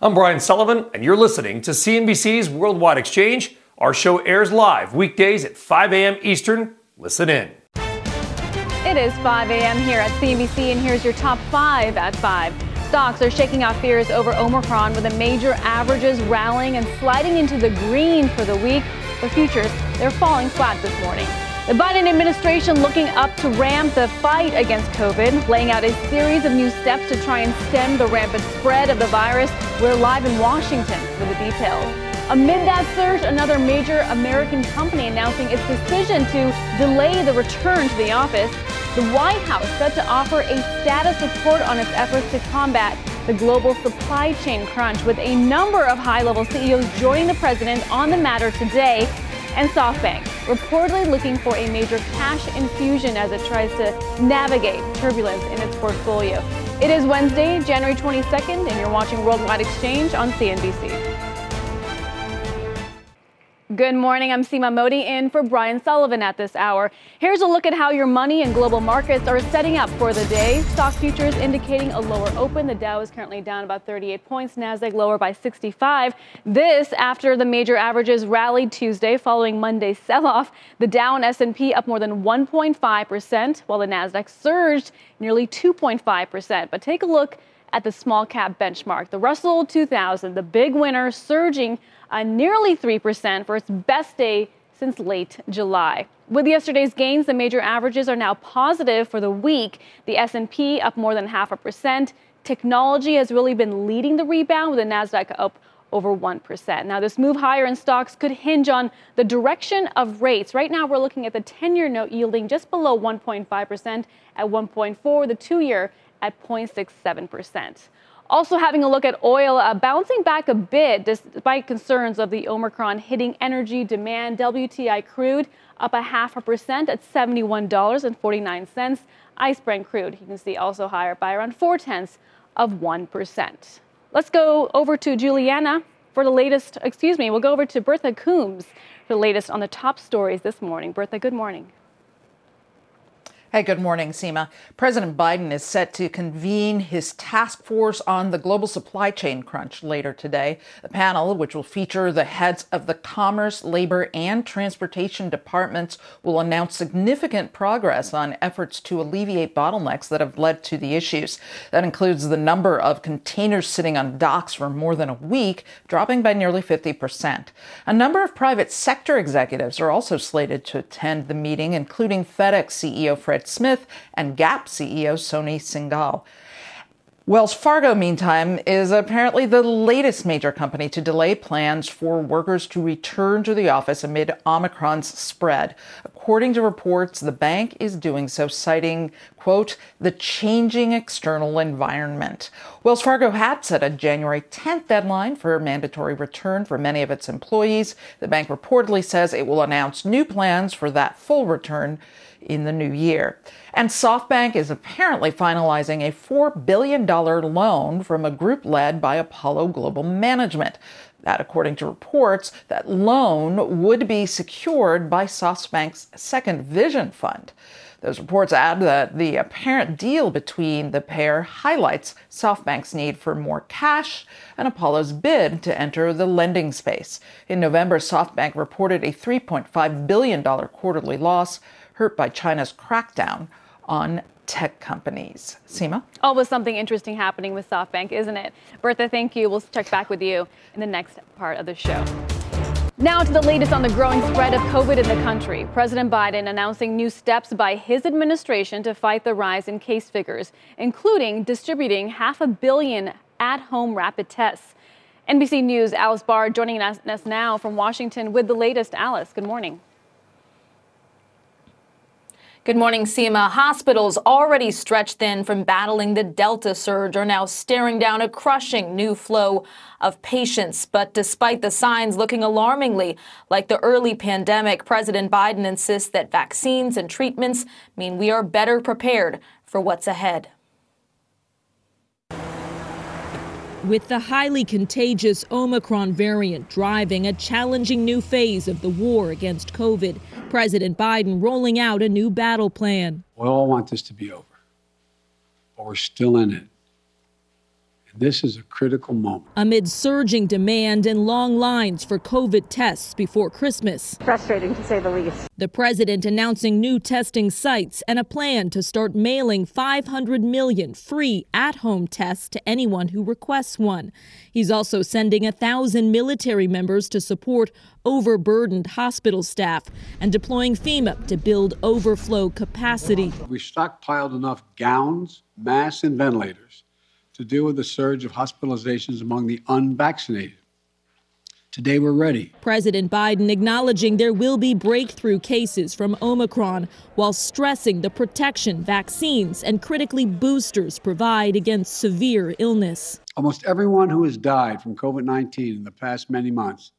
I'm Brian Sullivan, and you're listening to CNBC's Worldwide Exchange. Our show airs live weekdays at 5 a.m. Eastern. Listen in. It is 5 a.m. here at CNBC, and here's your top five at 5. Stocks are shaking off fears over Omicron, with the major averages rallying and sliding into the green for the week. For futures, they're falling flat this morning. The Biden administration looking up to ramp the fight against COVID, laying out a series of new steps to try and stem the rampant spread of the virus. We're live in Washington for the details. Amid that surge, another major American company announcing its decision to delay the return to the office. The White House set to offer a status report on its efforts to combat the global supply chain crunch, with a number of high-level CEOs joining the president on the matter today. And SoftBank reportedly looking for a major cash infusion as it tries to navigate turbulence in its portfolio. It is Wednesday, January 22nd, and you're watching Worldwide Exchange on CNBC. Good morning. I'm Seema Modi in for Brian Sullivan at this hour. Here's a look at how your money and global markets are setting up for the day. Stock futures indicating a lower open. The Dow is currently down about 38 points. NASDAQ lower by 65. This after the major averages rallied Tuesday following Monday's sell-off. The Dow and S&P up more than 1.5%, while the NASDAQ surged nearly 2.5%. But take a look at the small cap benchmark. The Russell 2000, the big winner, surging nearly 3% for its best day since late July. With yesterday's gains, the major averages are now positive for the week. The S&P up more than 0.5%. Technology has really been leading the rebound, with the NASDAQ up over 1%. Now, this move higher in stocks could hinge on the direction of rates. Right now, we're looking at the 10-year note yielding just below 1.5% at 1.4%, the 2-year at 0.67%. Also having a look at oil, bouncing back a bit despite concerns of the Omicron hitting energy demand. WTI crude up 0.5% at $71.49. ICE Brent crude, you can see, also higher by around 0.4%. Let's go over to Juliana for the latest. We'll go over to Bertha Coombs for the latest on the top stories this morning. Bertha, good morning. Hey, good morning, Seema. President Biden is set to convene his task force on the global supply chain crunch later today. The panel, which will feature the heads of the Commerce, Labor, and Transportation departments, will announce significant progress on efforts to alleviate bottlenecks that have led to the issues. That includes the number of containers sitting on docks for more than a week, dropping by nearly 50%. A number of private sector executives are also slated to attend the meeting, including FedEx CEO Fred Smith and Gap CEO Sony Singhal. Wells Fargo, meantime, is apparently the latest major company to delay plans for workers to return to the office amid Omicron's spread. According to reports, the bank is doing so, citing, quote, the changing external environment. Wells Fargo had set a January 10th deadline for mandatory return for many of its employees. The bank reportedly says it will announce new plans for that full return in the new year. And SoftBank is apparently finalizing a $4 billion loan from a group led by Apollo Global Management. That, according to reports, that loan would be secured by SoftBank's second Vision Fund. Those reports add that the apparent deal between the pair highlights SoftBank's need for more cash and Apollo's bid to enter the lending space. In November, SoftBank reported a $3.5 billion quarterly loss, hurt by China's crackdown on tech companies. Seema? Always something interesting happening with SoftBank, isn't it? Bertha, thank you. We'll check back with you in the next part of the show. Now to the latest on the growing spread of COVID in the country. President Biden announcing new steps by his administration to fight the rise in case figures, including distributing 500 million at-home rapid tests. NBC News' Alice Barr joining us now from Washington with the latest. Alice, good morning. Good morning, Seema. Hospitals already stretched thin from battling the Delta surge are now staring down a crushing new flow of patients. But despite the signs looking alarmingly like the early pandemic, President Biden insists that vaccines and treatments mean we are better prepared for what's ahead. With the highly contagious Omicron variant driving a challenging new phase of the war against COVID, President Biden rolling out a new battle plan. We all want this to be over, but we're still in it. And this is a critical moment. Amid surging demand and long lines for COVID tests before Christmas. Frustrating, to say the least. The president announcing new testing sites and a plan to start mailing 500 million free at-home tests to anyone who requests one. He's also sending 1,000 military members to support overburdened hospital staff and deploying FEMA to build overflow capacity. We stockpiled enough gowns, masks, and ventilators to deal with the surge of hospitalizations among the unvaccinated. Today we're ready. President Biden acknowledging there will be breakthrough cases from Omicron while stressing the protection vaccines and critically boosters provide against severe illness. Almost everyone who has died from COVID-19 in the past many months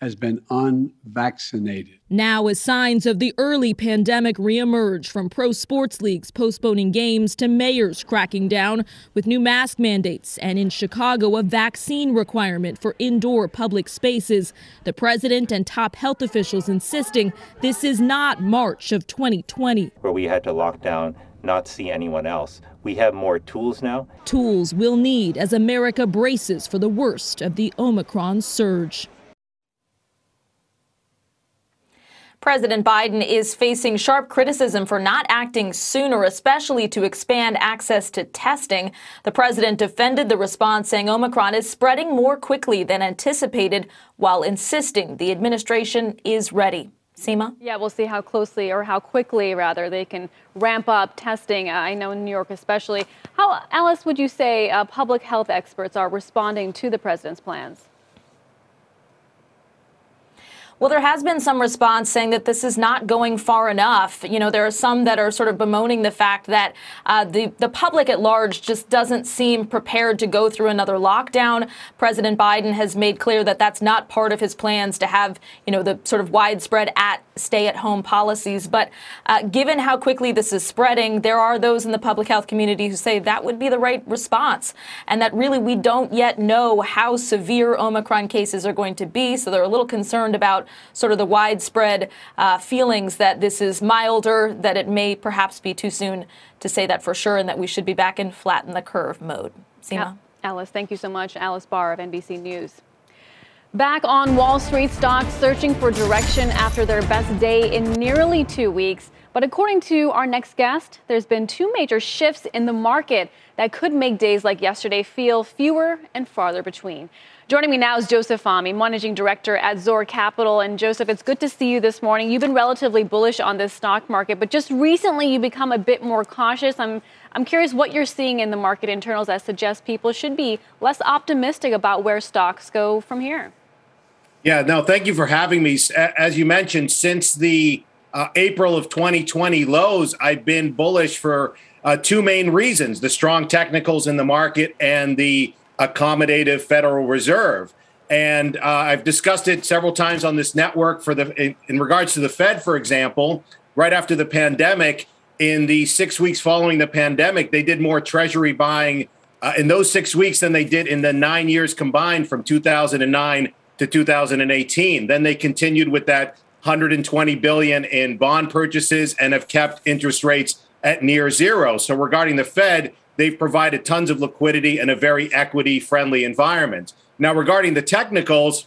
has been unvaccinated. Now, as signs of the early pandemic reemerge, from pro sports leagues postponing games to mayors cracking down with new mask mandates, and in Chicago, a vaccine requirement for indoor public spaces, the president and top health officials insisting this is not March of 2020. Where we had to lock down, not see anyone else. We have more tools now. Tools we'll need as America braces for the worst of the Omicron surge. President Biden is facing sharp criticism for not acting sooner, especially to expand access to testing. The president defended the response, saying Omicron is spreading more quickly than anticipated, while insisting the administration is ready. Seema? Yeah, we'll see how closely, or how quickly, rather, they can ramp up testing. I know in New York especially. How, Alice, would you say public health experts are responding to the president's plans? Well, there has been some response saying that this is not going far enough. You know, there are some that are sort of bemoaning the fact that the public at large just doesn't seem prepared to go through another lockdown. President Biden has made clear that that's not part of his plans, to have, you know, the sort of widespread stay-at-home policies. But given how quickly this is spreading, there are those in the public health community who say that would be the right response, and that really we don't yet know how severe Omicron cases are going to be. So they're a little concerned about sort of the widespread feelings that this is milder, that it may perhaps be too soon to say that for sure, and that we should be back in flatten the curve mode. Seema? Alice, thank you so much. Alice Barr of NBC News. Back on Wall Street, stocks searching for direction after their best day in nearly 2 weeks. But according to our next guest, there's been two major shifts in the market that could make days like yesterday feel fewer and farther between. Joining me now is Joseph Fahmy, Managing Director at Zor Capital. And Joseph, it's good to see you this morning. You've been relatively bullish on this stock market, but just recently you become a bit more cautious. I'm curious what you're seeing in the market internals that suggests people should be less optimistic about where stocks go from here. Yeah, no, thank you for having me. As you mentioned, since the April of 2020 lows, I've been bullish for two main reasons: the strong technicals in the market and the accommodative Federal Reserve. And I've discussed it several times on this network in regards to the Fed, for example. Right after the pandemic, in the 6 weeks following the pandemic, they did more treasury buying in those 6 weeks than they did in the 9 years combined from 2009 to 2018. Then they continued with that $120 billion in bond purchases and have kept interest rates at near zero. So regarding the Fed, they've provided tons of liquidity in a very equity-friendly environment. Now, regarding the technicals,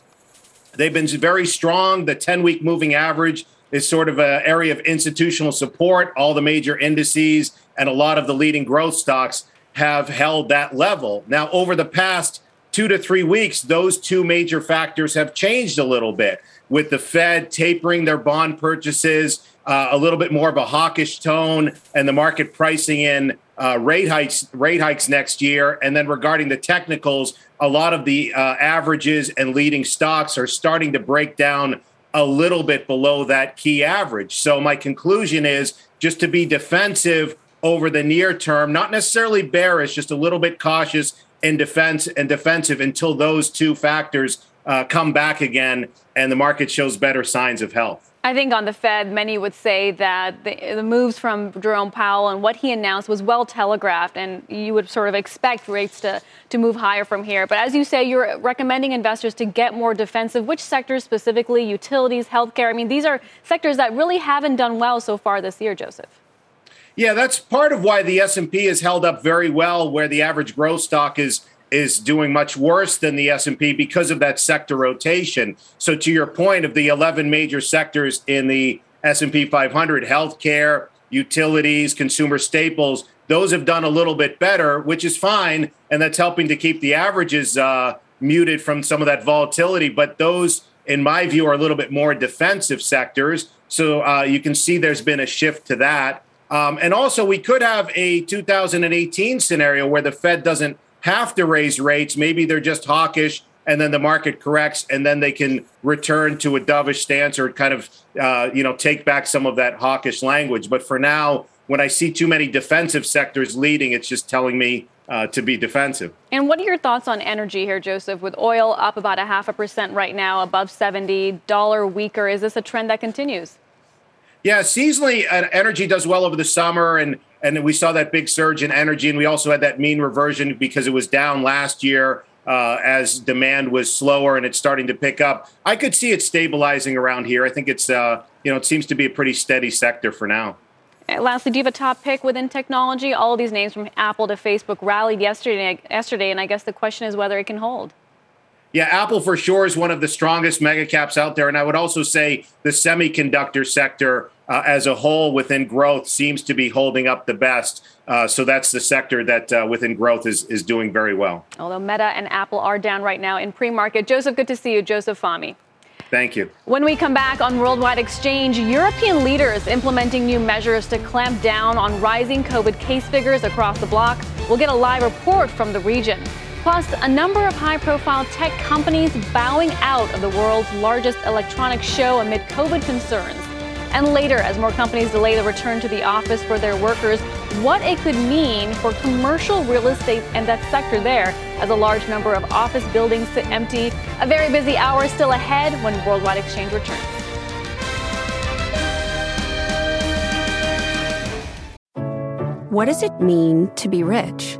they've been very strong. The 10-week moving average is sort of an area of institutional support. All the major indices and a lot of the leading growth stocks have held that level. Now, over the past 2 to 3 weeks, those two major factors have changed a little bit, with the Fed tapering their bond purchases, a little bit more of a hawkish tone, and the market pricing in rate hikes next year. And then regarding the technicals, a lot of the averages and leading stocks are starting to break down a little bit below that key average. So my conclusion is just to be defensive over the near term, not necessarily bearish, just a little bit cautious in defense and defensive until those two factors come back again and the market shows better signs of health. I think on the Fed, many would say that the moves from Jerome Powell and what he announced was well telegraphed, and you would sort of expect rates to move higher from here. But as you say, you're recommending investors to get more defensive. Which sectors specifically? Utilities, healthcare? I mean, these are sectors that really haven't done well so far this year, Joseph. Yeah, that's part of why the S&P has held up very well, where the average growth stock is doing much worse than the S&P because of that sector rotation. So to your point of the 11 major sectors in the S&P 500, healthcare, utilities, consumer staples, those have done a little bit better, which is fine. And that's helping to keep the averages muted from some of that volatility. But those, in my view, are a little bit more defensive sectors. So you can see there's been a shift to that. And also, we could have a 2018 scenario where the Fed doesn't have to raise rates. Maybe they're just hawkish, and then the market corrects, and then they can return to a dovish stance or kind of, take back some of that hawkish language. But for now, when I see too many defensive sectors leading, it's just telling me to be defensive. And what are your thoughts on energy here, Joseph, with oil up about 0.5% right now, above $70, dollar weaker? Is this a trend that continues? Yeah, seasonally, energy does well over the summer, and we saw that big surge in energy, and we also had that mean reversion because it was down last year as demand was slower, and it's starting to pick up. I could see it stabilizing around here. I think it's, it seems to be a pretty steady sector for now. And lastly, do you have a top pick within technology? All of these names from Apple to Facebook rallied yesterday, and I guess the question is whether it can hold. Yeah, Apple for sure is one of the strongest mega caps out there. And I would also say the semiconductor sector as a whole within growth seems to be holding up the best. So that's the sector that within growth is doing very well. Although Meta and Apple are down right now in pre-market. Joseph, good to see you. Joseph Fahmy. Thank you. When we come back on Worldwide Exchange, European leaders implementing new measures to clamp down on rising COVID case figures across the bloc. We'll get a live report from the region. Plus, a number of high-profile tech companies bowing out of the world's largest electronic show amid COVID concerns. And later, as more companies delay the return to the office for their workers, what it could mean for commercial real estate and that sector there, as a large number of office buildings sit empty. A very busy hour still ahead when Worldwide Exchange returns. What does it mean to be rich?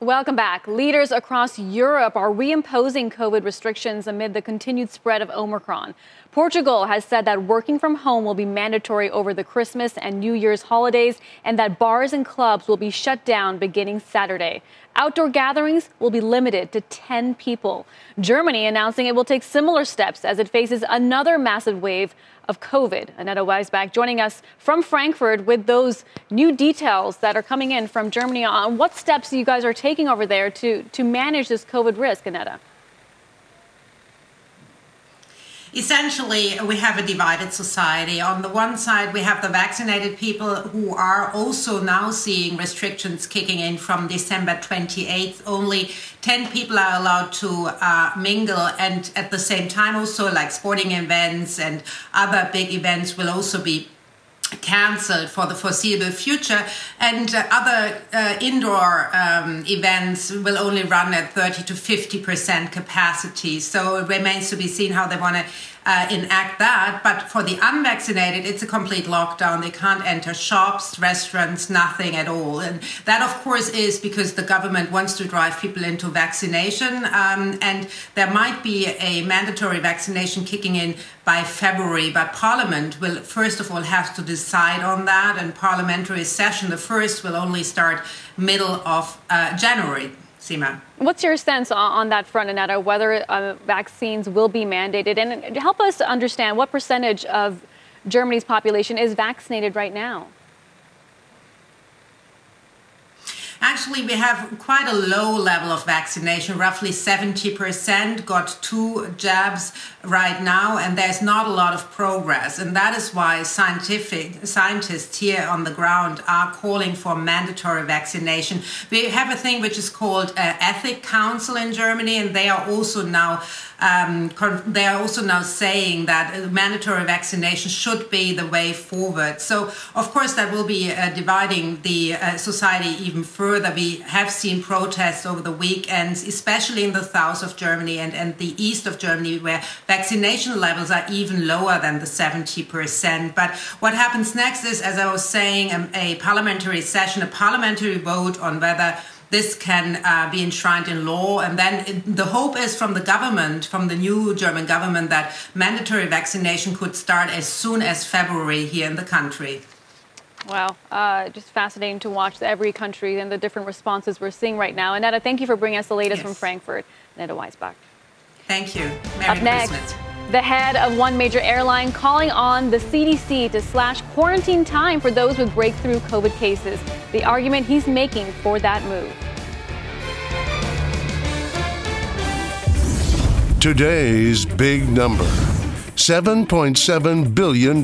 Welcome back. Leaders across Europe are reimposing COVID restrictions amid the continued spread of Omicron. Portugal has said that working from home will be mandatory over the Christmas and New Year's holidays, and that bars and clubs will be shut down beginning Saturday. Outdoor gatherings will be limited to 10 people. Germany announcing it will take similar steps as it faces another massive wave of COVID. Annetta Weisbach joining us from Frankfurt with those new details that are coming in from Germany on what steps you guys are taking over there to manage this COVID risk, Annetta. Essentially, we have a divided society. On the one side, we have the vaccinated people who are also now seeing restrictions kicking in from December 28th. Only 10 people are allowed to mingle. And at the same time, also like sporting events and other big events will also be canceled for the foreseeable future, and other indoor events will only run at 30 to 50% capacity. So it remains to be seen how they want to enact that. But for the unvaccinated, it's a complete lockdown. They can't enter shops, restaurants, nothing at all. And that, of course, is because the government wants to drive people into vaccination. And there might be a mandatory vaccination kicking in by February, but Parliament will first of all have to decide on that. And parliamentary session, the first, will only start middle of January. Seema. What's your sense on that front, Annetta, whether vaccines will be mandated? And help us understand what percentage of Germany's population is vaccinated right now? Actually, we have quite a low level of vaccination. Roughly 70% got 2 jabs right now, and there's not a lot of progress. And that is why scientists here on the ground are calling for mandatory vaccination. We have a thing which is called Ethic Council in Germany, and they are also now saying that mandatory vaccination should be the way forward. So, of course, that will be dividing the society even further. We have seen protests over the weekends, especially in the south of Germany and the east of Germany, where vaccination levels are even lower than the 70%. But what happens next is, as I was saying, a parliamentary session, a parliamentary vote on whether this can be enshrined in law. And then the hope is from the government, from the new German government, that mandatory vaccination could start as soon as February here in the country. Wow. Just fascinating to watch every country and the different responses we're seeing right now. Annetta, thank you for bringing us the latest from Frankfurt. Annetta Weisbach. Thank you. Merry Christmas. The head of one major airline calling on the CDC to slash quarantine time for those with breakthrough COVID cases. The argument he's making for that move. Today's big number, $7.7 billion.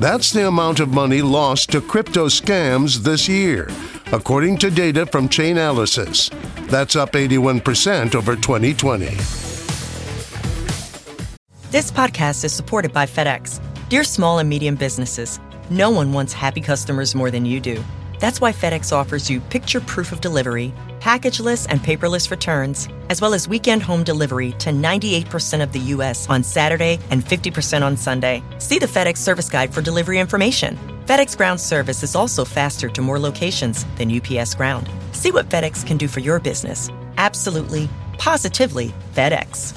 That's the amount of money lost to crypto scams this year, according to data from Chainalysis. That's up 81% over 2020. This podcast is supported by FedEx. Dear small and medium businesses, no one wants happy customers more than you do. That's why FedEx offers you picture proof of delivery, packageless and paperless returns, as well as weekend home delivery to 98% of the U.S. on Saturday and 50% on Sunday. See the FedEx service guide for delivery information. FedEx Ground service is also faster to more locations than UPS Ground. See what FedEx can do for your business. Absolutely, positively FedEx.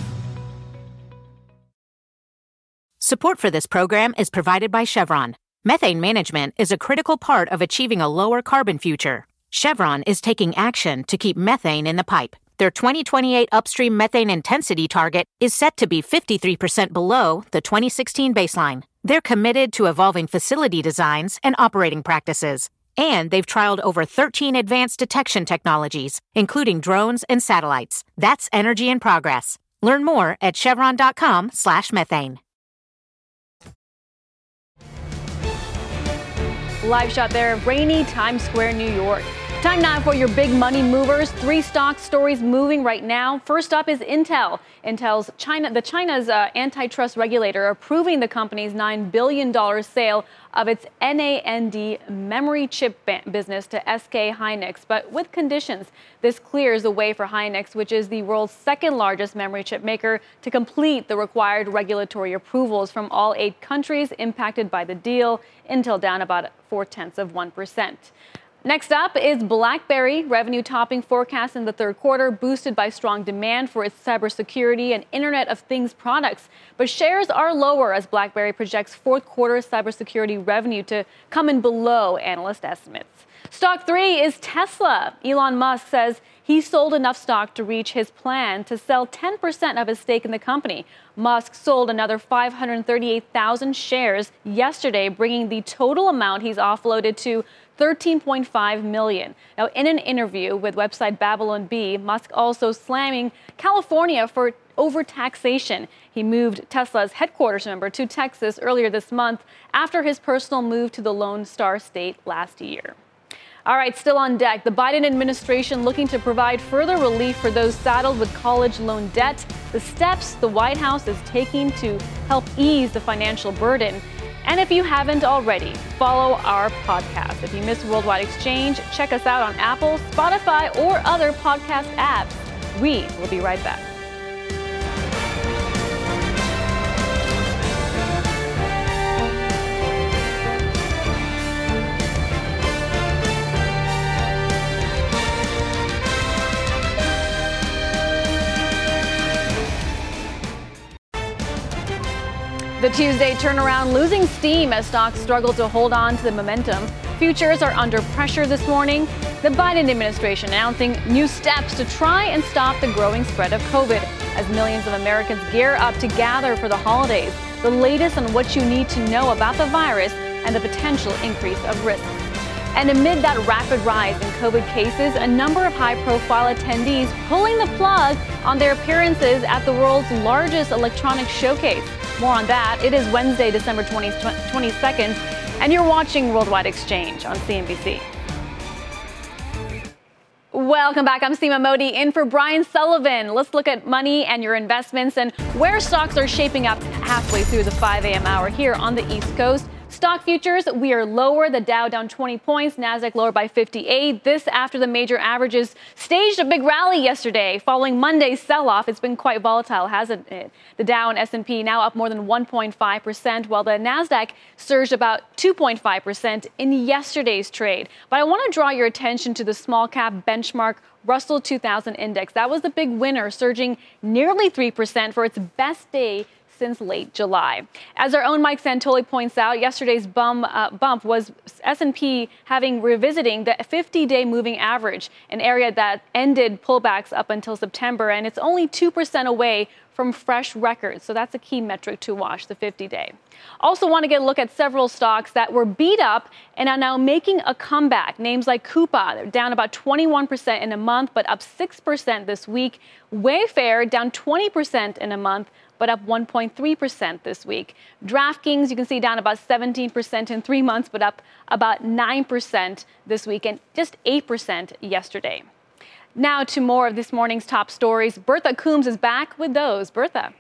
Support for this program is provided by Chevron. Methane management is a critical part of achieving a lower carbon future. Chevron is taking action to keep methane in the pipe. Their 2028 upstream methane intensity target is set to be 53% below the 2016 baseline. They're committed to evolving facility designs and operating practices. And they've trialed over 13 advanced detection technologies, including drones and satellites. That's energy in progress. Learn more at chevron.com/methane. Live shot there of rainy Times Square, New York. Time now for your big money movers. 3 stock stories moving right now. First up is Intel. China's antitrust regulator approving the company's $9 billion sale of its NAND memory chip business to SK Hynix, but with conditions. This clears the way for Hynix, which is the world's second largest memory chip maker, to complete the required regulatory approvals from all 8 countries impacted by the deal. Intel down about 0.4%. Next up is BlackBerry. Revenue topping forecast in the Q3, boosted by strong demand for its cybersecurity and Internet of Things products. But shares are lower as BlackBerry projects Q4 cybersecurity revenue to come in below analyst estimates. Stock 3 is Tesla. Elon Musk says he sold enough stock to reach his plan to sell 10% of his stake in the company. Musk sold another 538,000 shares yesterday, bringing the total amount he's offloaded to 13.5 million. Now, in an interview with website Babylon Bee, Musk also slamming California for overtaxation. He moved Tesla's headquarters, remember, to Texas earlier this month after his personal move to the Lone Star State last year. All right, still on deck, the Biden administration looking to provide further relief for those saddled with college loan debt. The steps the White House is taking to help ease the financial burden. And if you haven't already, follow our podcast. If you miss Worldwide Exchange, check us out on Apple, Spotify, or other podcast apps. We will be right back. The Tuesday turnaround losing steam as stocks struggle to hold on to the momentum. Futures are under pressure this morning. The Biden administration announcing new steps to try and stop the growing spread of COVID as millions of Americans gear up to gather for the holidays. The latest on what you need to know about the virus and the potential increase of risks. And amid that rapid rise in COVID cases, a number of high-profile attendees pulling the plug on their appearances at the world's largest electronics showcase. More on that. It is Wednesday, December 22nd, and you're watching Worldwide Exchange on CNBC. Welcome back. I'm Seema Modi in for Brian Sullivan. Let's look at money and your investments and where stocks are shaping up halfway through the 5 a.m. hour here on the East Coast. Stock futures, we are lower. The Dow down 20 points, NASDAQ lower by 58. This after the major averages staged a big rally yesterday following Monday's sell-off. It's been quite volatile, hasn't it? The Dow and S&P now up more than 1.5%, while the NASDAQ surged about 2.5% in yesterday's trade. But I want to draw your attention to the small-cap benchmark Russell 2000 index. That was the big winner, surging nearly 3% for its best day since late July. As our own Mike Santoli points out, yesterday's bump was S&P revisiting the 50-day moving average, an area that ended pullbacks up until September, and it's only 2% away from fresh records. So that's a key metric to watch, the 50-day. Also want to get a look at several stocks that were beat up and are now making a comeback. Names like Coupa, they're down about 21% in a month, but up 6% this week. Wayfair, down 20% in a month, but up 1.3% this week. DraftKings, you can see down about 17% in 3 months, but up about 9% this week and just 8% yesterday. Now to more of this morning's top stories. Bertha Coombs is back with those. Bertha.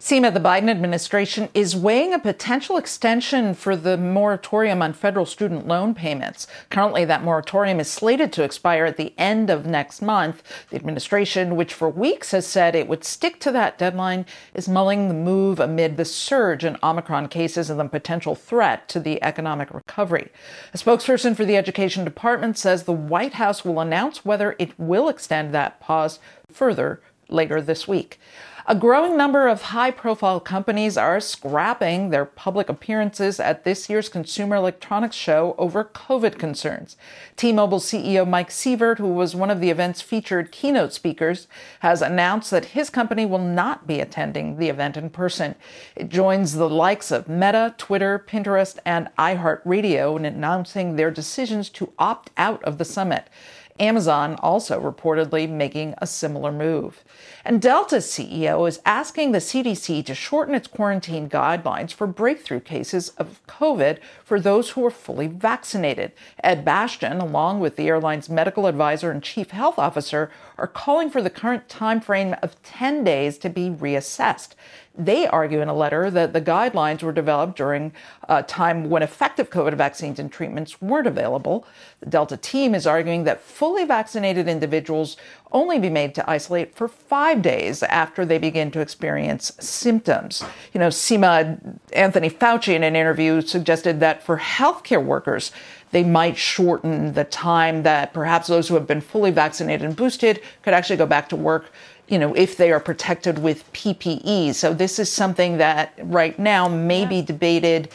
Seema, the Biden administration is weighing a potential extension for the moratorium on federal student loan payments. Currently, that moratorium is slated to expire at the end of next month. The administration, which for weeks has said it would stick to that deadline, is mulling the move amid the surge in Omicron cases and the potential threat to the economic recovery. A spokesperson for the Education Department says the White House will announce whether it will extend that pause further later this week. A growing number of high-profile companies are scrapping their public appearances at this year's Consumer Electronics Show over COVID concerns. T-Mobile CEO Mike Sievert, who was one of the event's featured keynote speakers, has announced that his company will not be attending the event in person. It joins the likes of Meta, Twitter, Pinterest, and iHeartRadio in announcing their decisions to opt out of the summit. Amazon also reportedly making a similar move. And Delta's CEO is asking the CDC to shorten its quarantine guidelines for breakthrough cases of COVID for those who are fully vaccinated. Ed Bastian, along with the airline's medical advisor and chief health officer, are calling for the current time frame of 10 days to be reassessed. They argue in a letter that the guidelines were developed during a time when effective COVID vaccines and treatments weren't available. The Delta team is arguing that fully vaccinated individuals only be made to isolate for 5 days after they begin to experience symptoms. You know, Seema, Anthony Fauci in an interview suggested that for healthcare workers, they might shorten the time that perhaps those who have been fully vaccinated and boosted could actually go back to work, you know, if they are protected with PPE. So this is something that right now may be debated,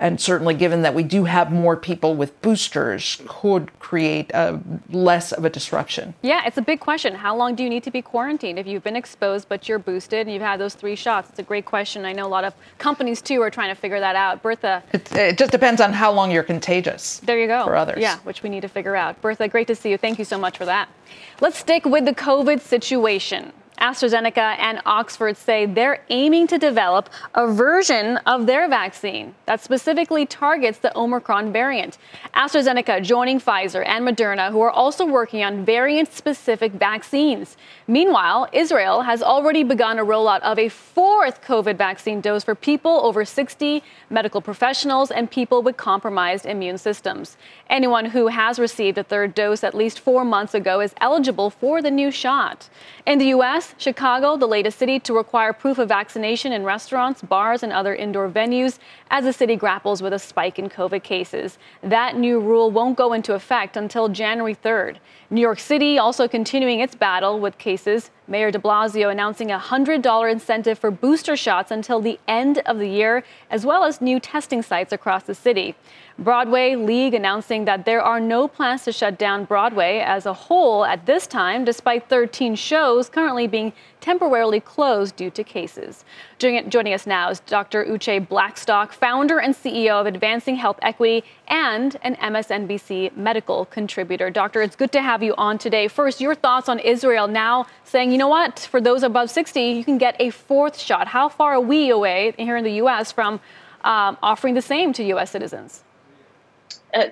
and certainly given that we do have more people with boosters, could create less of a disruption. Yeah, it's a big question. How long do you need to be quarantined if you've been exposed but you're boosted and you've had those 3 shots? It's a great question. I know a lot of companies, too, are trying to figure that out. Bertha. It just depends on how long you're contagious. There you go. For others. Yeah, which we need to figure out. Bertha, great to see you. Thank you so much for that. Let's stick with the COVID situation. AstraZeneca and Oxford say they're aiming to develop a version of their vaccine that specifically targets the Omicron variant. AstraZeneca joining Pfizer and Moderna, who are also working on variant-specific vaccines. Meanwhile, Israel has already begun a rollout of a fourth COVID vaccine dose for people over 60, medical professionals, and people with compromised immune systems. Anyone who has received a third dose at least 4 months ago is eligible for the new shot. In the U.S., Chicago, the latest city to require proof of vaccination in restaurants, bars, and other indoor venues as the city grapples with a spike in COVID cases. That new rule won't go into effect until January 3rd. New York City also continuing its battle with cases. Mayor de Blasio announcing a $100 incentive for booster shots until the end of the year, as well as new testing sites across the city. Broadway League announcing that there are no plans to shut down Broadway as a whole at this time, despite 13 shows currently being temporarily closed due to cases. Joining us now is Dr. Uche Blackstock, founder and CEO of Advancing Health Equity and an MSNBC medical contributor. Doctor, it's good to have you on today. First, your thoughts on Israel now saying, you know what, for those above 60, you can get a fourth shot. How far are we away here in the U.S. from offering the same to U.S. citizens?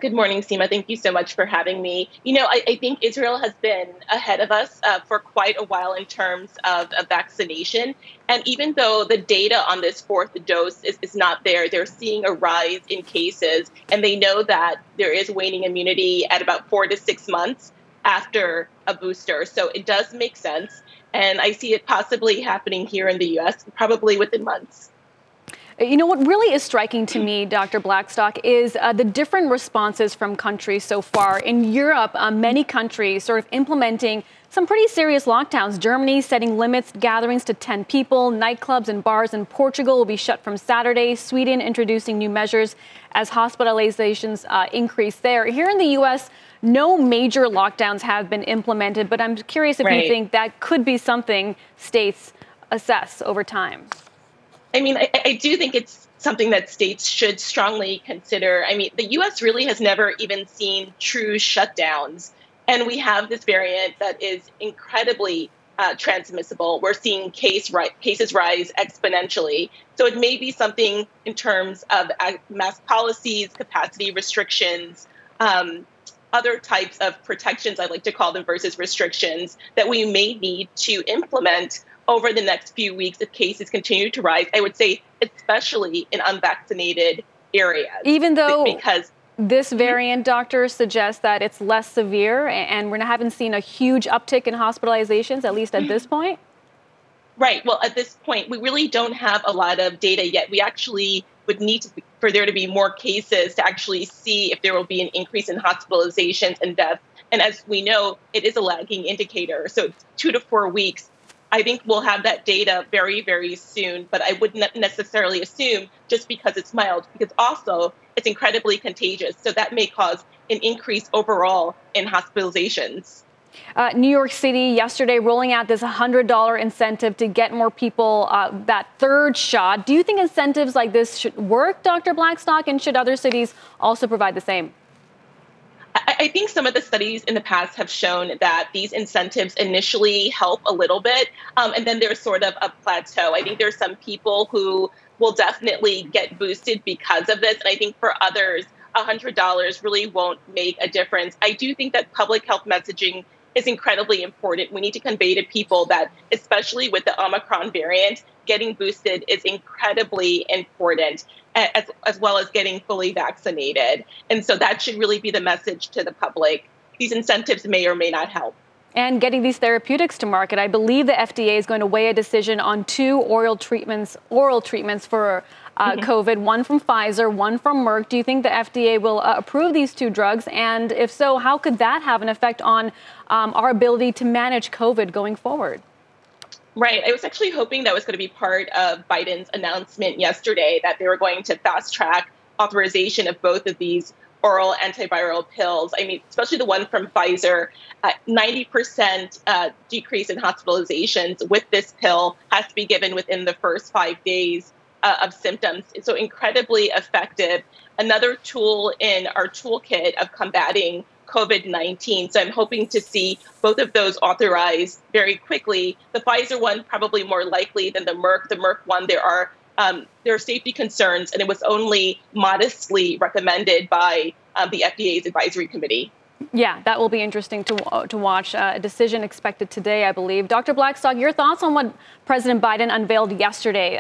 Good morning, Seema. Thank you so much for having me. You know, I think Israel has been ahead of us for quite a while in terms of vaccination. And even though the data on this fourth dose is not there, they're seeing a rise in cases. And they know that there is waning immunity at about 4 to 6 months after a booster. So it does make sense. And I see it possibly happening here in the U.S., probably within months. You know, what really is striking to me, Dr. Blackstock, is the different responses from countries so far. In Europe, many countries sort of implementing some pretty serious lockdowns. Germany setting limits, gatherings to 10 people, nightclubs and bars in Portugal will be shut from Saturday. Sweden introducing new measures as hospitalizations increase there. Here in the U.S., no major lockdowns have been implemented, but I'm curious if you think that could be something states assess over time. I mean, I do think it's something that states should strongly consider. I mean, the U.S. really has never even seen true shutdowns. And we have this variant that is incredibly transmissible. We're seeing cases rise exponentially. So it may be something in terms of mask policies, capacity restrictions, other types of protections, I like to call them, versus restrictions that we may need to implement over the next few weeks if cases continue to rise, I would say especially in unvaccinated areas. Even though because this variant, doctor, suggests that it's less severe and we haven't seen a huge uptick in hospitalizations, at least at this point? Right. Well, at this point, we really don't have a lot of data yet. We actually would need for there to be more cases to actually see if there will be an increase in hospitalizations and deaths. And as we know, it is a lagging indicator. So 2 to 4 weeks. I think we'll have that data very, very soon, but I wouldn't necessarily assume just because it's mild, because also it's incredibly contagious. So that may cause an increase overall in hospitalizations. New York City yesterday rolling out this $100 incentive to get more people that third shot. Do you think incentives like this should work, Dr. Blackstock, and should other cities also provide the same? I think some of the studies in the past have shown that these incentives initially help a little bit, and then there's sort of a plateau. I think there's some people who will definitely get boosted because of this, and I think for others, $100 really won't make a difference. I do think that public health messaging is incredibly important. We need to convey to people that, especially with the Omicron variant, getting boosted is incredibly important, as well as getting fully vaccinated. And so that should really be the message to the public. These incentives may or may not help. And getting these therapeutics to market. I believe the FDA is going to weigh a decision on two oral treatments for COVID, one from Pfizer, one from Merck. Do you think the FDA will approve these two drugs? And if so, how could that have an effect on our ability to manage COVID going forward? Right. I was actually hoping that was going to be part of Biden's announcement yesterday that they were going to fast track authorization of both of these oral antiviral pills. I mean, especially the one from Pfizer, 90% decrease in hospitalizations with this pill has to be given within the first 5 days of symptoms. So incredibly effective. Another tool in our toolkit of combating COVID-19. So I'm hoping to see both of those authorized very quickly. The Pfizer one probably more likely than the Merck. The Merck one, there are safety concerns, and it was only modestly recommended by the FDA's advisory committee. Yeah, that will be interesting to watch. A decision expected today, I believe. Dr. Blackstock, your thoughts on what President Biden unveiled yesterday?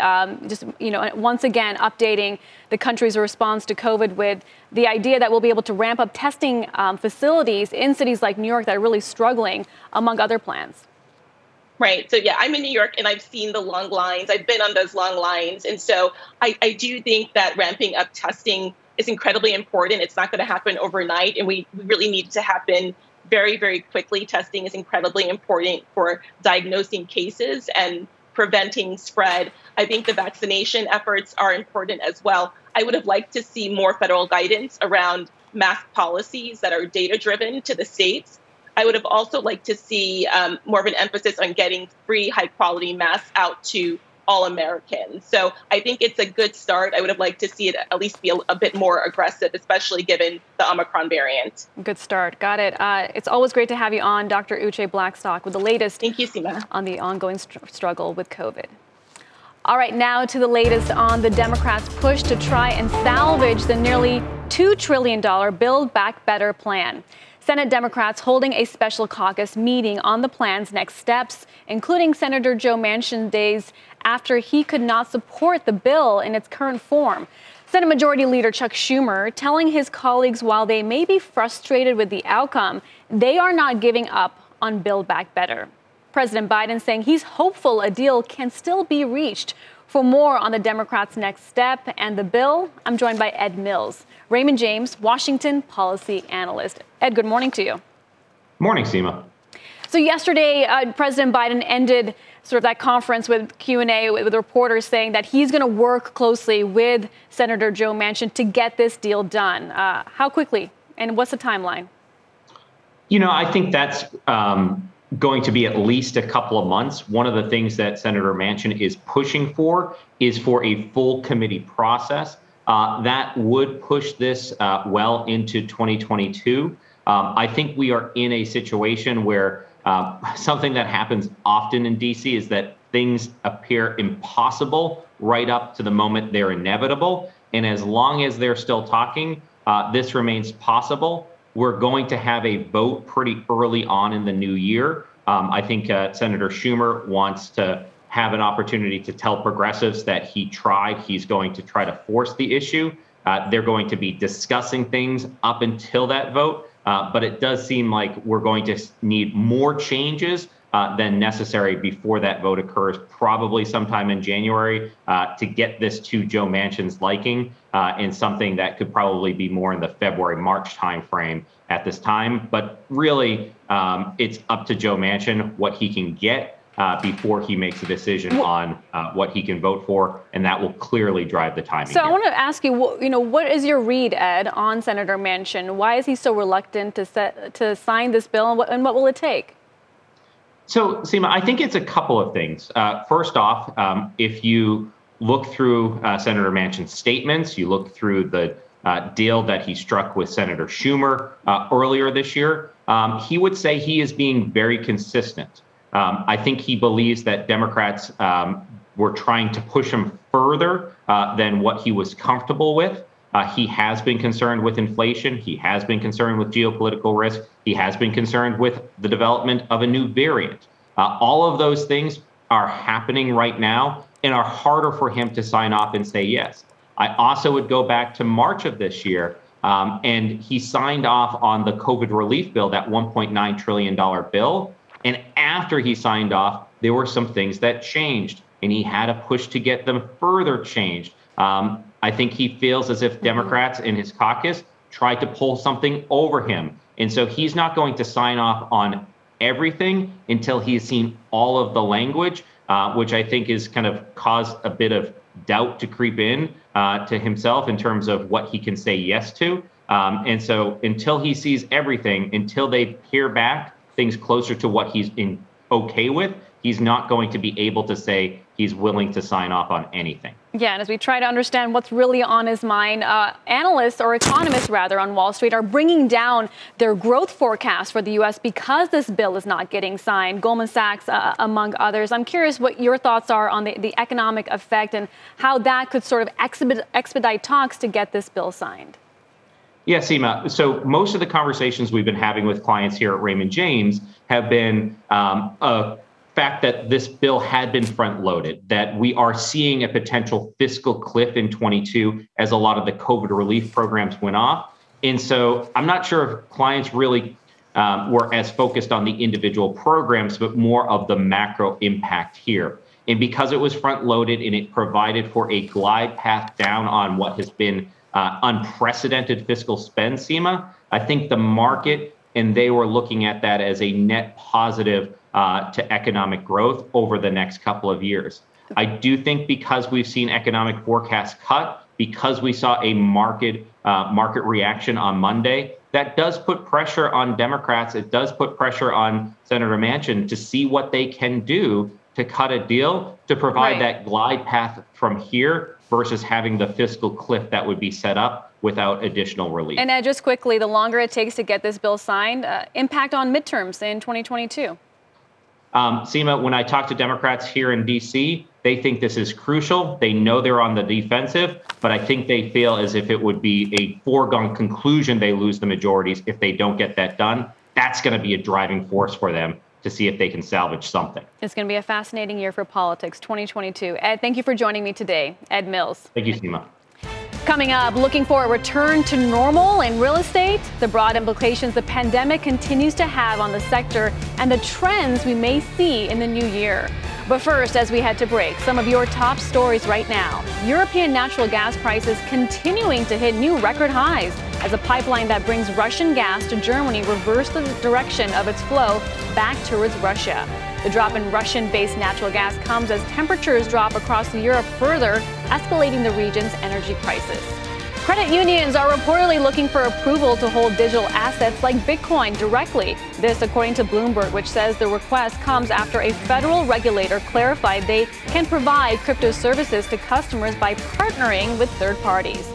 Once again, updating the country's response to COVID with the idea that we'll be able to ramp up testing facilities in cities like New York that are really struggling, among other plans. Right. So, yeah, I'm in New York and I've seen the long lines. I've been on those long lines. And so I do think that ramping up testing is incredibly important. It's not going to happen overnight, and we really need it to happen very, very quickly. Testing is incredibly important for diagnosing cases and preventing spread. I think the vaccination efforts are important as well. I would have liked to see more federal guidance around mask policies that are data-driven to the states. I would have also liked to see more of an emphasis on getting free, high-quality masks out to all Americans. So I think it's a good start. I would have liked to see it at least be a bit more aggressive, especially given the Omicron variant. Good start. Got it. It's always great to have you on, Dr. Uche Blackstock, with the latest. Thank you, Seema. On the ongoing struggle with COVID. All right, now to the latest on the Democrats' push to try and salvage the nearly $2 trillion Build Back Better plan. Senate Democrats holding a special caucus meeting on the plan's next steps, including Senator Joe Manchin days after he could not support the bill in its current form. Senate Majority Leader Chuck Schumer telling his colleagues while they may be frustrated with the outcome, they are not giving up on Build Back Better. President Biden saying he's hopeful a deal can still be reached. For more on the Democrats' next step and the bill, I'm joined by Ed Mills, Raymond James, Washington policy analyst. Ed, good morning to you. Morning, Seema. So yesterday, President Biden ended sort of that conference with Q&A with reporters saying that he's going to work closely with Senator Joe Manchin to get this deal done. How quickly? And what's the timeline? You know, I think that's going to be at least a couple of months. One of the things that Senator Manchin is pushing for is for a full committee process. That would push this well into 2022. I think we are in a situation where something that happens often in D.C. is that things appear impossible right up to the moment they're inevitable. And as long as they're still talking, this remains possible. We're going to have a vote pretty early on in the new year. I think Senator Schumer wants to have an opportunity to tell progressives that he tried. He's going to try to force the issue. They're going to be discussing things up until that vote. But it does seem like we're going to need more changes than necessary before that vote occurs, probably sometime in January, to get this to Joe Manchin's liking, and something that could probably be more in the February, March timeframe at this time. But really, it's up to Joe Manchin what he can get before he makes a decision on what he can vote for, and that will clearly drive the timing. So I want to ask you, what is your read, Ed, on Senator Manchin? Why is he so reluctant to sign this bill, and what will it take? So, Seema, I think it's a couple of things. First off, if you look through Senator Manchin's statements, you look through the deal that he struck with Senator Schumer earlier this year, he would say he is being very consistent. I think he believes that Democrats were trying to push him further than what he was comfortable with. He has been concerned with inflation. He has been concerned with geopolitical risk. He has been concerned with the development of a new variant. All of those things are happening right now and are harder for him to sign off and say yes. I also would go back to March of this year, and he signed off on the COVID relief bill, that $1.9 trillion bill. And after he signed off, there were some things that changed, and he had a push to get them further changed. I think he feels as if Democrats in his caucus tried to pull something over him. And so he's not going to sign off on everything until he's seen all of the language, which I think is kind of caused a bit of doubt to creep in to himself in terms of what he can say yes to. And so until he sees everything, until they hear back things closer to what he's okay with, he's not going to be able to say he's willing to sign off on anything. Yeah, and as we try to understand what's really on his mind, analysts or economists, rather, on Wall Street are bringing down their growth forecast for the U.S. because this bill is not getting signed. Goldman Sachs, among others. I'm curious what your thoughts are on the economic effect and how that could sort of expedite talks to get this bill signed. Yeah, Seema. So most of the conversations we've been having with clients here at Raymond James have been fact that this bill had been front loaded, that we are seeing a potential fiscal cliff in 22 as a lot of the COVID relief programs went off. And so I'm not sure if clients really were as focused on the individual programs, but more of the macro impact here. And because it was front loaded and it provided for a glide path down on what has been unprecedented fiscal spend, Seema, I think the market and they were looking at that as a net positive to economic growth over the next couple of years. I do think because we've seen economic forecasts cut, because we saw a market reaction on Monday, that does put pressure on Democrats. It does put pressure on Senator Manchin to see what they can do to cut a deal to provide that glide path from here versus having the fiscal cliff that would be set up without additional relief. And just quickly, the longer it takes to get this bill signed, impact on midterms in 2022. Seema, when I talk to Democrats here in D.C., they think this is crucial. They know they're on the defensive, but I think they feel as if it would be a foregone conclusion they lose the majorities if they don't get that done. That's going to be a driving force for them to see if they can salvage something. It's going to be a fascinating year for politics, 2022. Ed, thank you for joining me today. Ed Mills. Thank you, Seema. Coming up, looking for a return to normal in real estate, the broad implications the pandemic continues to have on the sector, and the trends we may see in the new year. But first, as we head to break, some of your top stories right now. European natural gas prices continuing to hit new record highs as a pipeline that brings Russian gas to Germany reversed the direction of its flow back towards Russia. The drop in Russian-based natural gas comes as temperatures drop across Europe further, escalating the region's energy crisis. Credit unions are reportedly looking for approval to hold digital assets like Bitcoin directly. This, according to Bloomberg, which says the request comes after a federal regulator clarified they can provide crypto services to customers by partnering with third parties.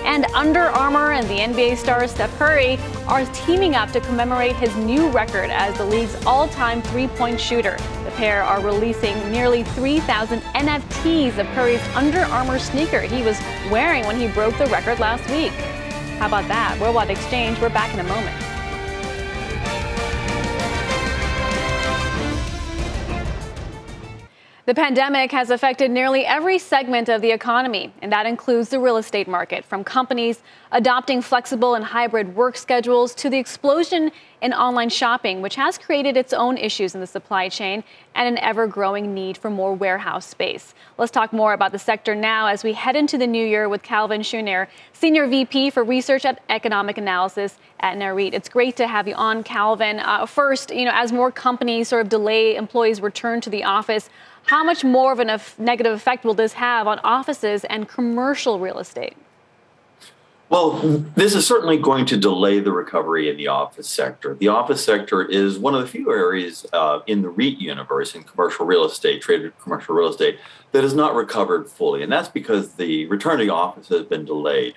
And Under Armour and the NBA star Steph Curry are teaming up to commemorate his new record as the league's all-time three-point shooter. The pair are releasing nearly 3,000 NFTs of Curry's Under Armour sneaker he was wearing when he broke the record last week. How about that? Worldwide Exchange, we're back in a moment. The pandemic has affected nearly every segment of the economy, and that includes the real estate market, from companies adopting flexible and hybrid work schedules to the explosion in online shopping, which has created its own issues in the supply chain and an ever-growing need for more warehouse space. Let's talk more about the sector now as we head into the new year with Calvin Schooner, Senior VP for Research and Economic Analysis at Nareit. It's great to have you on, Calvin. First, as more companies sort of delay employees' return to the office, how much more of a negative effect will this have on offices and commercial real estate? Well, this is certainly going to delay the recovery in the office sector. The office sector is one of the few areas in the REIT universe, in commercial real estate, traded commercial real estate, that has not recovered fully. And that's because the return to office has been delayed.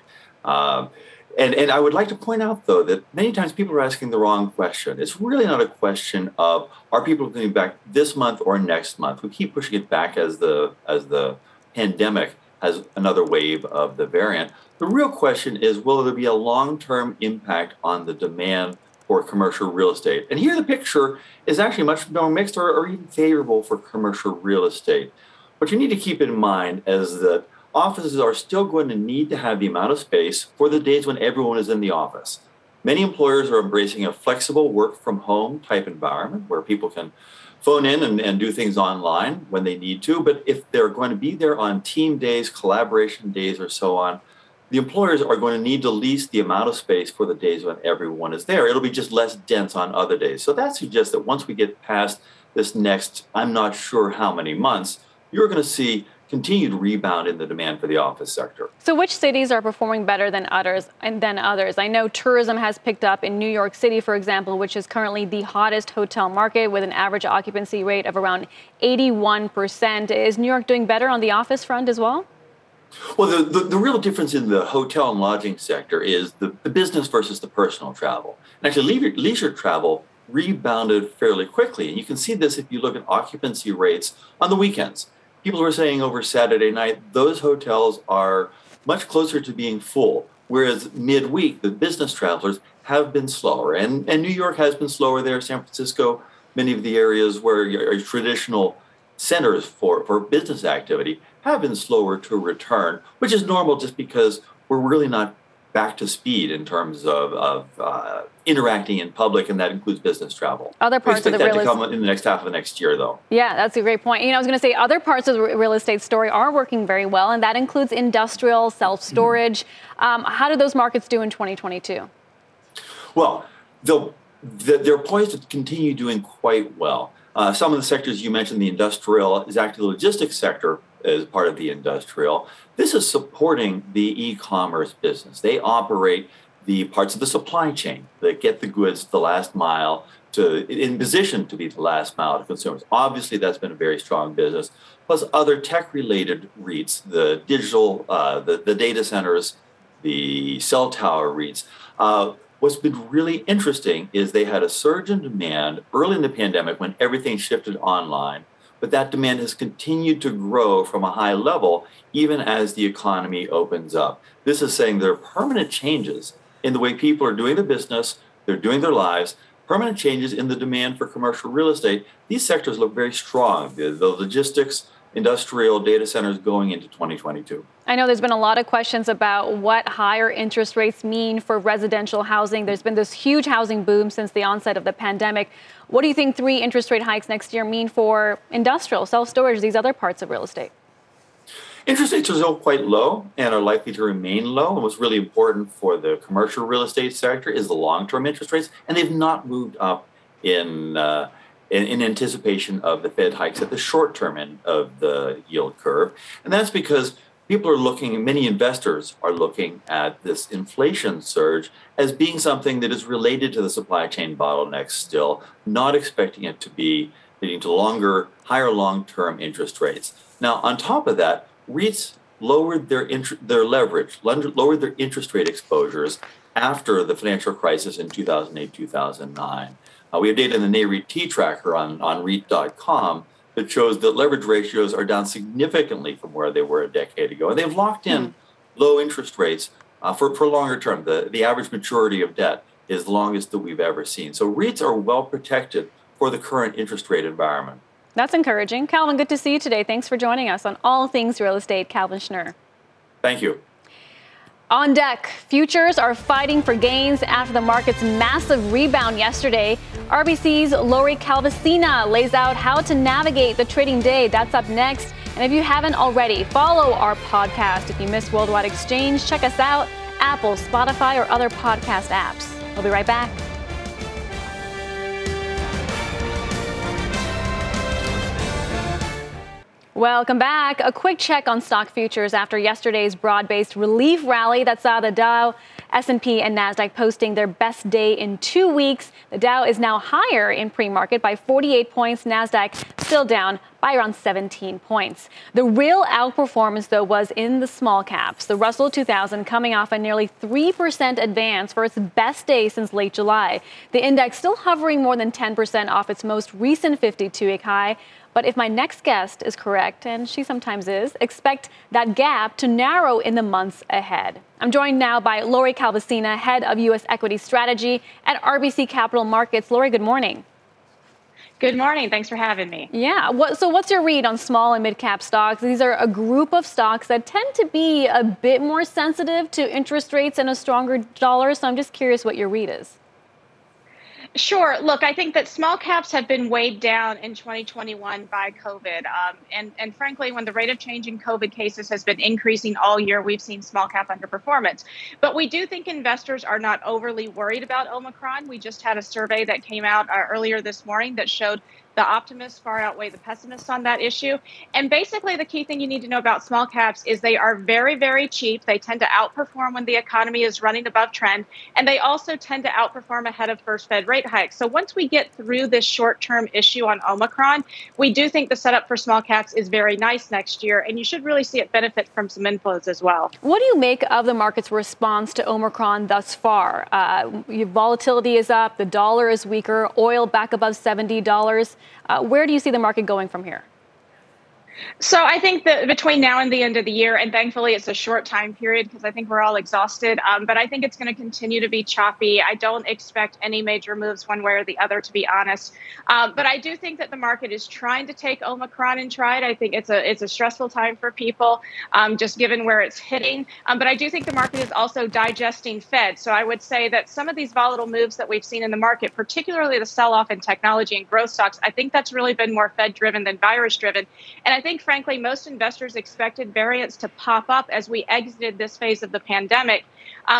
And I would like to point out, though, that many times people are asking the wrong question. It's really not a question of are people coming back this month or next month. We keep pushing it back as the pandemic has another wave of the variant. The real question is, will there be a long-term impact on the demand for commercial real estate? And here the picture is actually much more mixed or even favorable for commercial real estate. What you need to keep in mind is that offices are still going to need to have the amount of space for the days when everyone is in the office. Many employers are embracing a flexible work from home type environment where people can phone in and do things online when they need to. But if they're going to be there on team days, collaboration days, or so on, the employers are going to need to lease the amount of space for the days when everyone is there. It'll be just less dense on other days. So that suggests that once we get past this next, I'm not sure how many months, you're going to see continued rebound in the demand for the office sector. So which cities are performing better than others? I know tourism has picked up in New York City, for example, which is currently the hottest hotel market with an average occupancy rate of around 81%. Is New York doing better on the office front as well? Well, the real difference in the hotel and lodging sector is the business versus the personal travel. And actually, leisure travel rebounded fairly quickly. And you can see this if you look at occupancy rates on the weekends. People were saying over Saturday night, those hotels are much closer to being full, whereas midweek, the business travelers have been slower. And New York has been slower there, San Francisco, many of the areas where your traditional centers for business activity have been slower to return, which is normal just because we're really not back to speed in terms of interacting in public, and that includes business travel. Other parts of the real estate to come in the next half of next year, though. Yeah, that's a great point. You know, I was going to say other parts of the real estate story are working very well, and that includes industrial, self-storage. How do those markets do in 2022? Well, they're poised to continue doing quite well. Some of the sectors you mentioned, the industrial, is actually the logistics sector as part of the industrial. This is supporting the e-commerce business. They operate the parts of the supply chain that get the goods the last mile in position to be the last mile to consumers. Obviously, that's been a very strong business. Plus other tech-related REITs, the digital, the data centers, the cell tower REITs. What's been really interesting is they had a surge in demand early in the pandemic when everything shifted online. But that demand has continued to grow from a high level, even as the economy opens up. This is saying there are permanent changes in the way people are doing their business, they're doing their lives, permanent changes in the demand for commercial real estate. These sectors look very strong. The logistics, industrial, data centers going into 2022. I know there's been a lot of questions about what higher interest rates mean for residential housing. There's been this huge housing boom since the onset of the pandemic. What do you think 3 interest rate hikes next year mean for industrial, self-storage, these other parts of real estate? Interest rates are still quite low and are likely to remain low. And what's really important for the commercial real estate sector is the long-term interest rates, and they've not moved up in anticipation of the Fed hikes at the short term end of the yield curve. And that's because people are looking, many investors are looking at this inflation surge as being something that is related to the supply chain bottlenecks still, not expecting it to be leading to higher long-term interest rates. Now, on top of that, REITs lowered their leverage, lowered their interest rate exposures after the financial crisis in 2008, 2009. We have data in the NAREIT T-Tracker on REIT.com that shows that leverage ratios are down significantly from where they were a decade ago. And they've locked in low interest rates for longer term. The average maturity of debt is the longest that we've ever seen. So REITs are well protected for the current interest rate environment. That's encouraging. Calvin, good to see you today. Thanks for joining us on All Things Real Estate. Calvin Schnurr. Thank you. On deck, futures are fighting for gains after the market's massive rebound yesterday. RBC's Lori Calvasina lays out how to navigate the trading day. That's up next. And if you haven't already, follow our podcast. If you missed Worldwide Exchange, check us out, Apple, Spotify, or other podcast apps. We'll be right back. Welcome back. A quick check on stock futures after yesterday's broad-based relief rally that saw the Dow, S&P, and NASDAQ posting their best day in 2 weeks. The Dow is now higher in pre-market by 48 points. NASDAQ still down by around 17 points. The real outperformance, though, was in the small caps. The Russell 2000 coming off a nearly 3% advance for its best day since late July. The index still hovering more than 10% off its most recent 52-week high. But if my next guest is correct, and she sometimes is, expect that gap to narrow in the months ahead. I'm joined now by Lori Calvasina, head of U.S. Equity Strategy at RBC Capital Markets. Lori, good morning. Good morning. Thanks for having me. Yeah. So what's your read on small and mid-cap stocks? These are a group of stocks that tend to be a bit more sensitive to interest rates and a stronger dollar. So I'm just curious what your read is. Sure. Look, I think that small caps have been weighed down in 2021 by COVID. And frankly, when the rate of change in COVID cases has been increasing all year, we've seen small cap underperformance. But we do think investors are not overly worried about Omicron. We just had a survey that came out earlier this morning that showed The optimists far outweigh the pessimists on that issue. And basically, the key thing you need to know about small caps is they are very, very cheap. They tend to outperform when the economy is running above trend. And they also tend to outperform ahead of first Fed rate hike. So once we get through this short-term issue on Omicron, we do think the setup for small caps is very nice next year. And you should really see it benefit from some inflows as well. What do you make of the market's response to Omicron thus far? Your volatility is up. The dollar is weaker. Oil back above $70. Where do you see the market going from here? So I think that between now and the end of the year, and thankfully it's a short time period because I think we're all exhausted, but I think it's going to continue to be choppy. I don't expect any major moves one way or the other, to be honest. But I do think that the market is trying to take Omicron and try it. I think it's a stressful time for people, just given where it's hitting. But I do think the market is also digesting Fed. So I would say that some of these volatile moves that we've seen in the market, particularly the sell-off in technology and growth stocks, I think that's really been more Fed-driven than virus-driven. And I think, frankly, most investors expected variants to pop up as we exited this phase of the pandemic.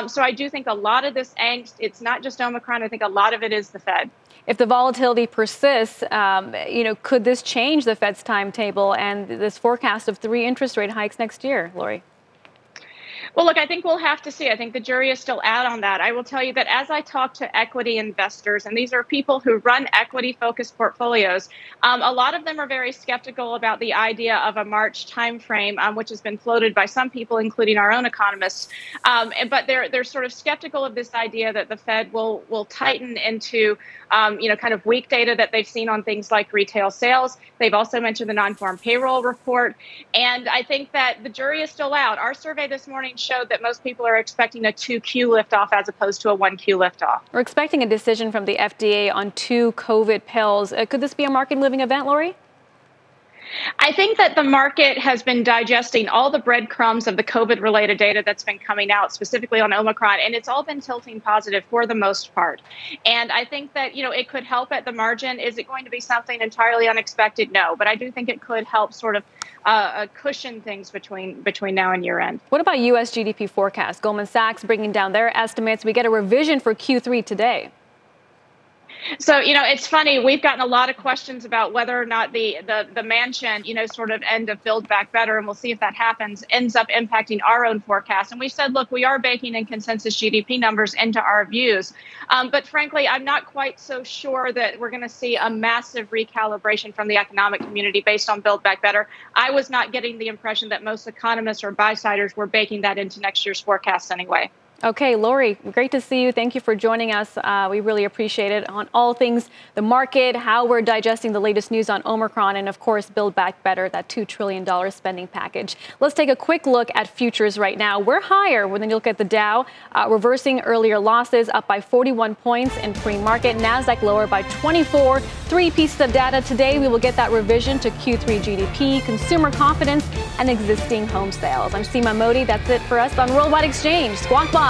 So I do think a lot of this angst, it's not just Omicron. I think a lot of it is the Fed. If the volatility persists, could this change the Fed's timetable and this forecast of 3 interest rate hikes next year, Lori? Well, look, I think we'll have to see. I think the jury is still out on that. I will tell you that as I talk to equity investors, and these are people who run equity-focused portfolios, a lot of them are very skeptical about the idea of a March timeframe, which has been floated by some people, including our own economists. But they're sort of skeptical of this idea that the Fed will tighten into kind of weak data that they've seen on things like retail sales. They've also mentioned the non-farm payroll report. And I think that the jury is still out. Our survey this morning showed that most people are expecting a 2Q liftoff as opposed to a 1Q liftoff. We're expecting a decision from the FDA on 2 COVID pills. Could this be a market-moving event, Lori? I think that the market has been digesting all the breadcrumbs of the COVID-related data that's been coming out, specifically on Omicron, and it's all been tilting positive for the most part. And I think that, it could help at the margin. Is it going to be something entirely unexpected? No, but I do think it could help sort of cushion things between now and year end. What about U.S. GDP forecast? Goldman Sachs bringing down their estimates. We get a revision for Q3 today. So, it's funny, we've gotten a lot of questions about whether or not the Manchin, sort of end of Build Back Better, and we'll see if that happens, ends up impacting our own forecast. And we said, look, we are baking in consensus GDP numbers into our views. But frankly, I'm not quite so sure that we're going to see a massive recalibration from the economic community based on Build Back Better. I was not getting the impression that most economists or buy-siders were baking that into next year's forecast anyway. Okay, Lori, great to see you. Thank you for joining us. We really appreciate it on all things the market, how we're digesting the latest news on Omicron, and of course, Build Back Better, that $2 trillion spending package. Let's take a quick look at futures right now. We're higher when you look at the Dow, reversing earlier losses, up by 41 points in pre-market. NASDAQ lower by 24. 3 pieces of data today. We will get that revision to Q3 GDP, consumer confidence, and existing home sales. I'm Seema Modi. That's it for us on Worldwide Exchange. Squawk Box.